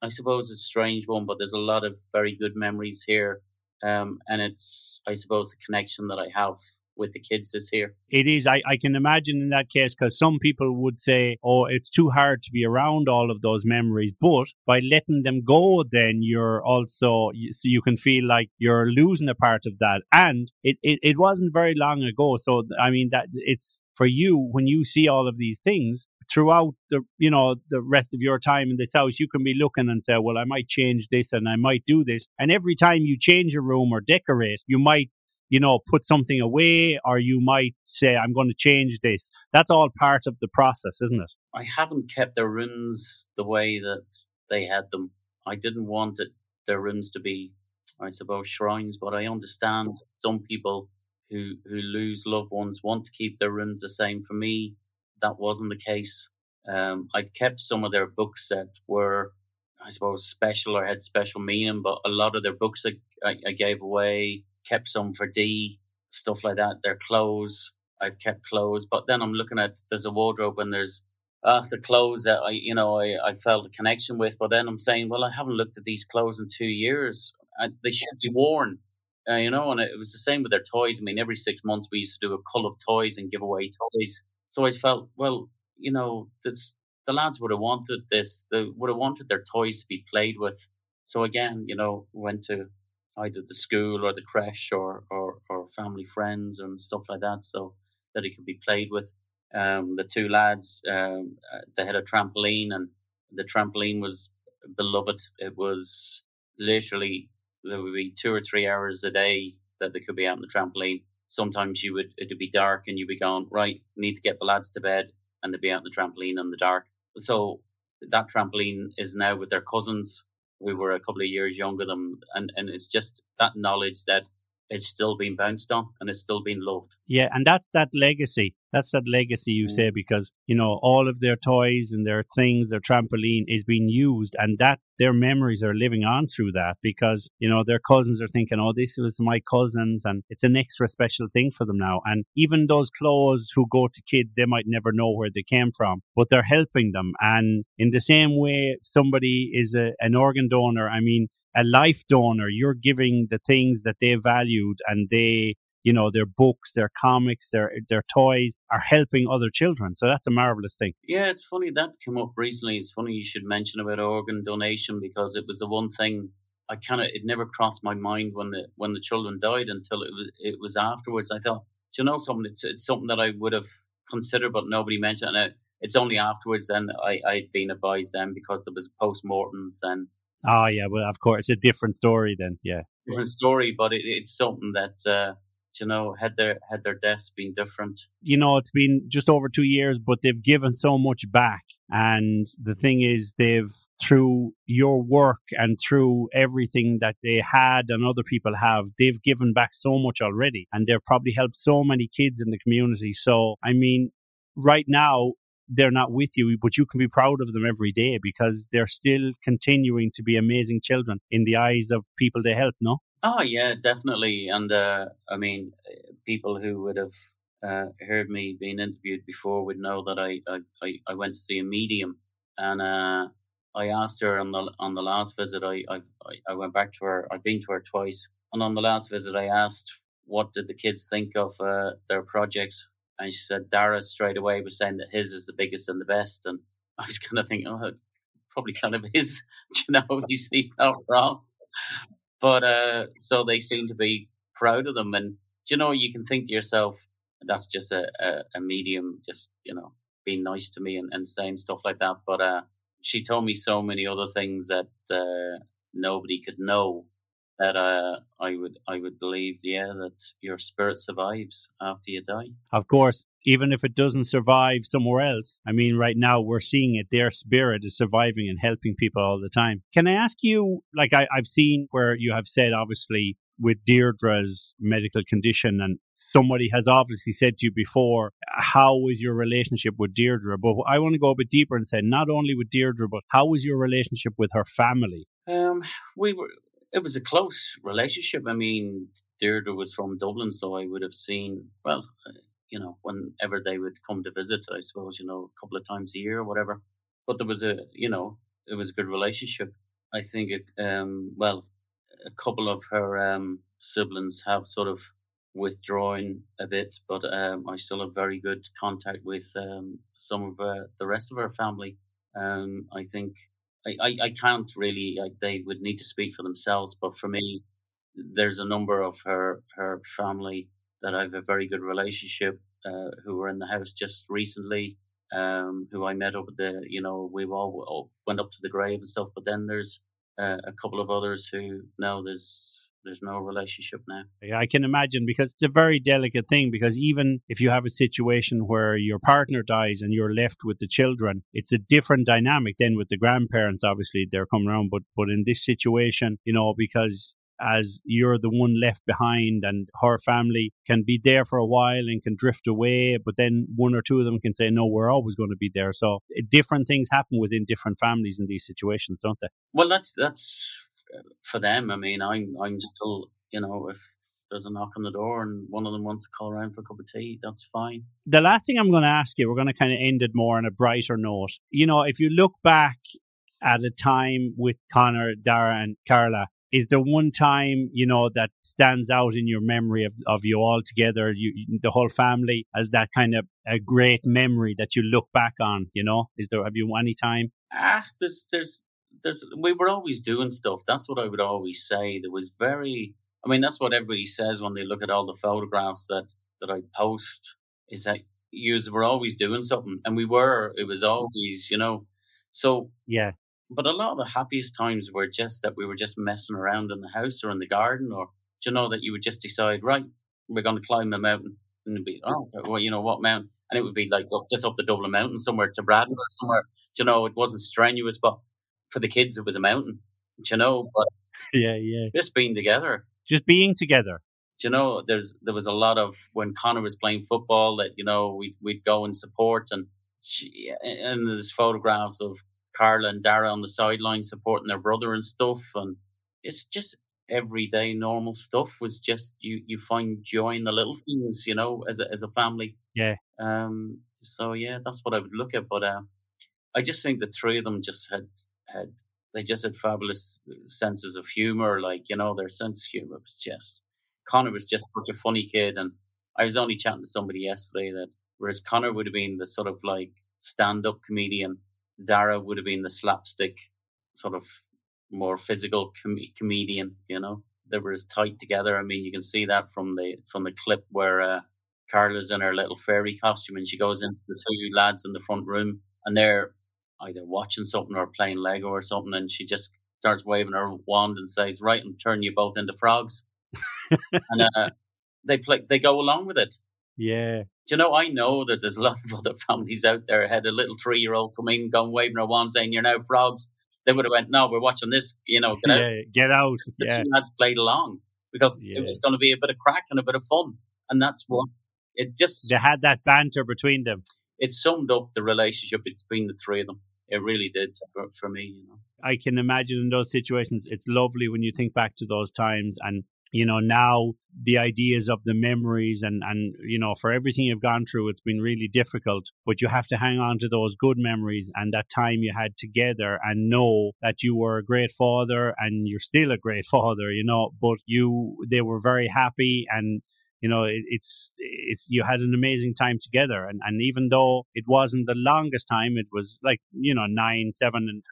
I suppose a strange one, but there's a lot of very good memories here, and it's, I suppose, the connection that I have with the kids is here. It is. I can imagine in that case, because some people would say, oh, it's too hard to be around all of those memories. But by letting them go, then you're also, so you can feel like you're losing a part of that. And it wasn't very long ago. So, I mean, that it's for you, when you see all of these things throughout the, you know, the rest of your time in this house, you can be looking and say, well, I might change this and I might do this. And every time you change a room or decorate, you might, you know, put something away, or you might say, I'm going to change this. That's all part of the process, isn't it? I haven't kept their rooms the way that they had them. I didn't want their rooms to be, I suppose, shrines, but I understand some people who lose loved ones want to keep their rooms the same. For me, that wasn't the case. I've kept some of their books that were, I suppose, special or had special meaning, but a lot of their books I gave away, kept some for Dee, stuff like that. Their clothes, I've kept clothes. But then I'm looking at, there's a wardrobe and there's the clothes that I felt a connection with. But then I'm saying, well, I haven't looked at these clothes in 2 years. They should be worn, and it was the same with their toys. I mean, every 6 months we used to do a cull of toys and give away toys. So I felt, well, this... The lads would have wanted this. They would have wanted their toys to be played with. So again, went to either the school or the creche or family friends and stuff like that, so that it could be played with. The two lads, they had a trampoline, and the trampoline was beloved. It was literally, there would be 2 or 3 hours a day that they could be out on the trampoline. Sometimes it'd be dark and you'd be going, right, need to get the lads to bed. And they'd be out on the trampoline in the dark. So that trampoline is now with their cousins. We were a couple of years younger than them. And it's just that knowledge that it's still being bounced on and it's still being loved. Yeah, and that's that legacy. That's that legacy you say, because, all of their toys and their things, their trampoline is being used, and that their memories are living on through that, because, their cousins are thinking, oh, this was my cousins, and it's an extra special thing for them now. And even those clothes who go to kids, they might never know where they came from, but they're helping them. And in the same way, somebody is an organ donor. I mean, a life donor, you're giving the things that they valued, and they, their books, their comics, their toys are helping other children. So that's a marvelous thing. Yeah, it's funny that came up recently. It's funny you should mention about organ donation, because it was the one thing it never crossed my mind when the children died until it was afterwards. I thought, do you know something? It's something that I would have considered, but nobody mentioned it. It's only afterwards then I'd been advised then, because there was post-mortems then. Oh, yeah. Well, of course, it's a different story then. Yeah. Different story, but it's something that, had their deaths been different. It's been just over 2 years, but they've given so much back. And the thing is, through your work and through everything that they had and other people have, they've given back so much already. And they've probably helped so many kids in the community. So, I mean, right now, they're not with you, but you can be proud of them every day, because they're still continuing to be amazing children in the eyes of people they help, no? Oh, yeah, definitely. And people who would have heard me being interviewed before would know that I went to see a medium, and I asked her on the last visit, I went back to her, I've been to her twice, and on the last visit I asked, what did the kids think of their projects? And she said Dara straight away was saying that his is the biggest and the best. And I was kind of thinking, oh, probably kind of his. He's not wrong. But so they seem to be proud of them. And, you can think to yourself, that's just a medium just, being nice to me and saying stuff like that. But she told me so many other things that nobody could know, that I would believe, yeah, that your spirit survives after you die. Of course, even if it doesn't survive somewhere else. I mean, right now we're seeing it. Their spirit is surviving and helping people all the time. Can I ask you, like I've seen where you have said, obviously, with Deirdre's medical condition, and somebody has obviously said to you before, how was your relationship with Deirdre? But I want to go a bit deeper and say, not only with Deirdre, but how was your relationship with her family? It was a close relationship. I mean, Deirdre was from Dublin, so I would have seen, whenever they would come to visit, I suppose, a couple of times a year or whatever. But there was it was a good relationship. I think a couple of her siblings have sort of withdrawn a bit, but I still have very good contact with some of the rest of her family. I think I can't really, they would need to speak for themselves, but for me, there's a number of her family that I have a very good relationship, who were in the house just recently, who I met up at the, we've all went up to the grave and stuff, but then there's a couple of others who, no, there's no relationship now. Yeah, I can imagine, because it's a very delicate thing, because even if you have a situation where your partner dies and you're left with the children, it's a different dynamic than with the grandparents. Obviously, they're coming around, but in this situation, because as you're the one left behind and her family can be there for a while and can drift away, but then one or two of them can say, no, we're always going to be there. So different things happen within different families in these situations, don't they? Well, that's for them. I mean, I'm still, you know, if there's a knock on the door and one of them wants to call around for a cup of tea, that's fine. The last thing I'm going to ask you, we're going to kind of end it more on a brighter note. You know, if you look back at a time with Conor, Dara and Carla, is there one time, you know, that stands out in your memory of you all together, the whole family, as that kind of a great memory that you look back on, you know? Have you any time? We were always doing stuff. That's what I would always say. That's what everybody says when they look at all the photographs that I post, is that you were always doing something. And we were. It was always, you know. So, yeah. But a lot of the happiest times were just that we were just messing around in the house or in the garden, or, you know, that you would just decide, right, we're going to climb a mountain. And it'd be, oh, well, you know, what mountain? And it would be like, oh, just up the Dublin mountain somewhere to Braden or somewhere. You know, it wasn't strenuous, but for the kids, it was a mountain, you know. But yeah. Just being together. You know, there was a lot of, when Conor was playing football, that, you know, we'd go and support. And there's photographs of Carla and Dara on the sideline supporting their brother and stuff, and it's just everyday normal stuff was just you find joy in the little things, you know, as a family. Yeah. So yeah, that's what I would look at. But I just think the three of them just had fabulous senses of humor. Like, you know, their sense of humor was just, Conor was just such a funny kid, and I was only chatting to somebody yesterday that whereas Conor would have been the sort of like stand-up comedian, Dara would have been the slapstick, sort of more physical comedian, you know. They were as tight together. I mean, you can see that from the clip where Carla's in her little fairy costume and she goes into the two lads in the front room and they're either watching something or playing Lego or something, and she just starts waving her wand and says, right, I'm turning you both into frogs. And they go along with it. Yeah. Do you know, I know that there's a lot of other families out there had a little 3-year-old come in, going waving her wand, saying, you're now frogs. They would have went, no, we're watching this, you know, get out. Get out. The two lads played along because it was going to be a bit of crack and a bit of fun. And that's what it just... They had that banter between them. It summed up the relationship between the three of them. It really did for me, you know. I can imagine in those situations, it's lovely when you think back to those times and... You know, now the ideas of the memories and, you know, for everything you've gone through, it's been really difficult. But you have to hang on to those good memories and that time you had together and know that you were a great father and you're still a great father, you know. But they were very happy and, you know, it's you had an amazing time together. And even though it wasn't the longest time, it was like, you know, 9, 7 and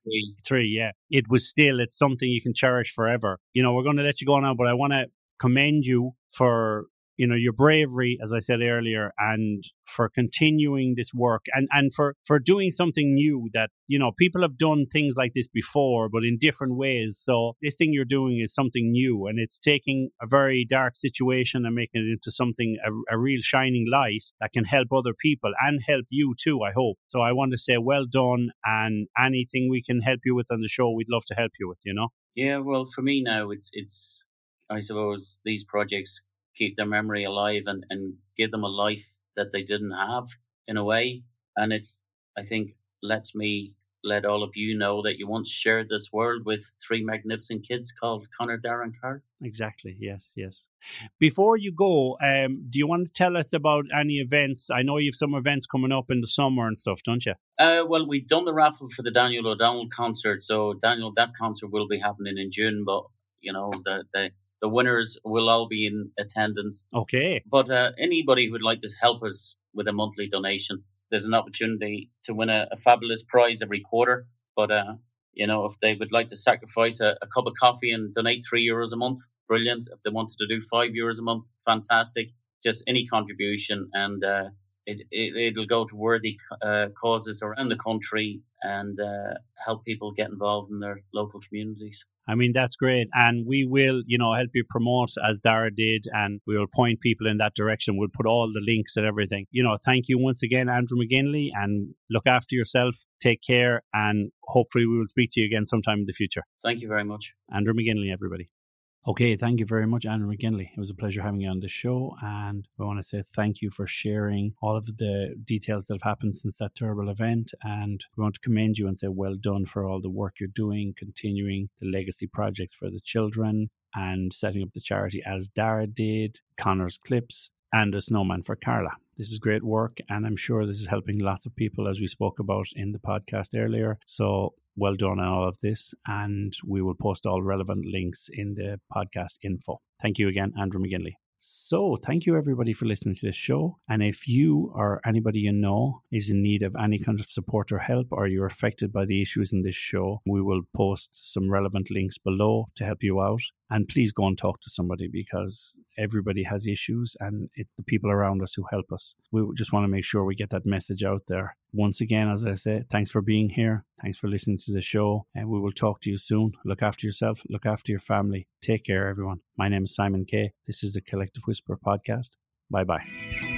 3. Yeah, it was still, it's something you can cherish forever. You know, we're going to let you go now, but I want to commend you for, you know, your bravery, as I said earlier, and for continuing this work and for doing something new that, you know, people have done things like this before, but in different ways. So this thing you're doing is something new, and it's taking a very dark situation and making it into something, a real shining light that can help other people and help you too, I hope. So I want to say well done, and anything we can help you with on the show, we'd love to help you with, you know? Yeah, well, for me now, it's I suppose these projects keep their memory alive and give them a life that they didn't have in a way. And it's, I think, lets me let all of you know that you once shared this world with three magnificent kids called Conor, Dara and Carla. Exactly. Yes. Before you go, do you want to tell us about any events? I know you have some events coming up in the summer and stuff, don't you? Well, we've done the raffle for the Daniel O'Donnell concert. So, Daniel, that concert will be happening in June, but, you know, the winners will all be in attendance. Okay. But anybody who would like to help us with a monthly donation, there's an opportunity to win a fabulous prize every quarter. But, you know, if they would like to sacrifice a cup of coffee and donate €3 a month, brilliant. If they wanted to do €5 a month, fantastic. Just any contribution, and it'll go to worthy causes around the country and help people get involved in their local communities. I mean, that's great. And we will, you know, help you promote As Dara Did, and we will point people in that direction. We'll put all the links and everything. You know, thank you once again, Andrew McGinley, and look after yourself. Take care. And hopefully we will speak to you again sometime in the future. Thank you very much. Andrew McGinley, everybody. Okay, thank you very much, Andrew McGinley. It was a pleasure having you on the show, and we want to say thank you for sharing all of the details that have happened since that terrible event, and we want to commend you and say well done for all the work you're doing, continuing the legacy projects for the children and setting up the charity As Dara Did, Connor's Clips, and A Snowman for Carla. This is great work, and I'm sure this is helping lots of people, as we spoke about in the podcast earlier. So well done on all of this, and we will post all relevant links in the podcast info. Thank you again, Andrew McGinley. So thank you everybody for listening to this show. And if you or anybody you know is in need of any kind of support or help, or you're affected by the issues in this show, we will post some relevant links below to help you out. And please go and talk to somebody, because everybody has issues, and it's the people around us who help us. We just want to make sure we get that message out there. Once again, as I say, thanks for being here. Thanks for listening to the show. And we will talk to you soon. Look after yourself. Look after your family. Take care, everyone. My name is Simon Kay. This is the Collective Whisper Podcast. Bye-bye.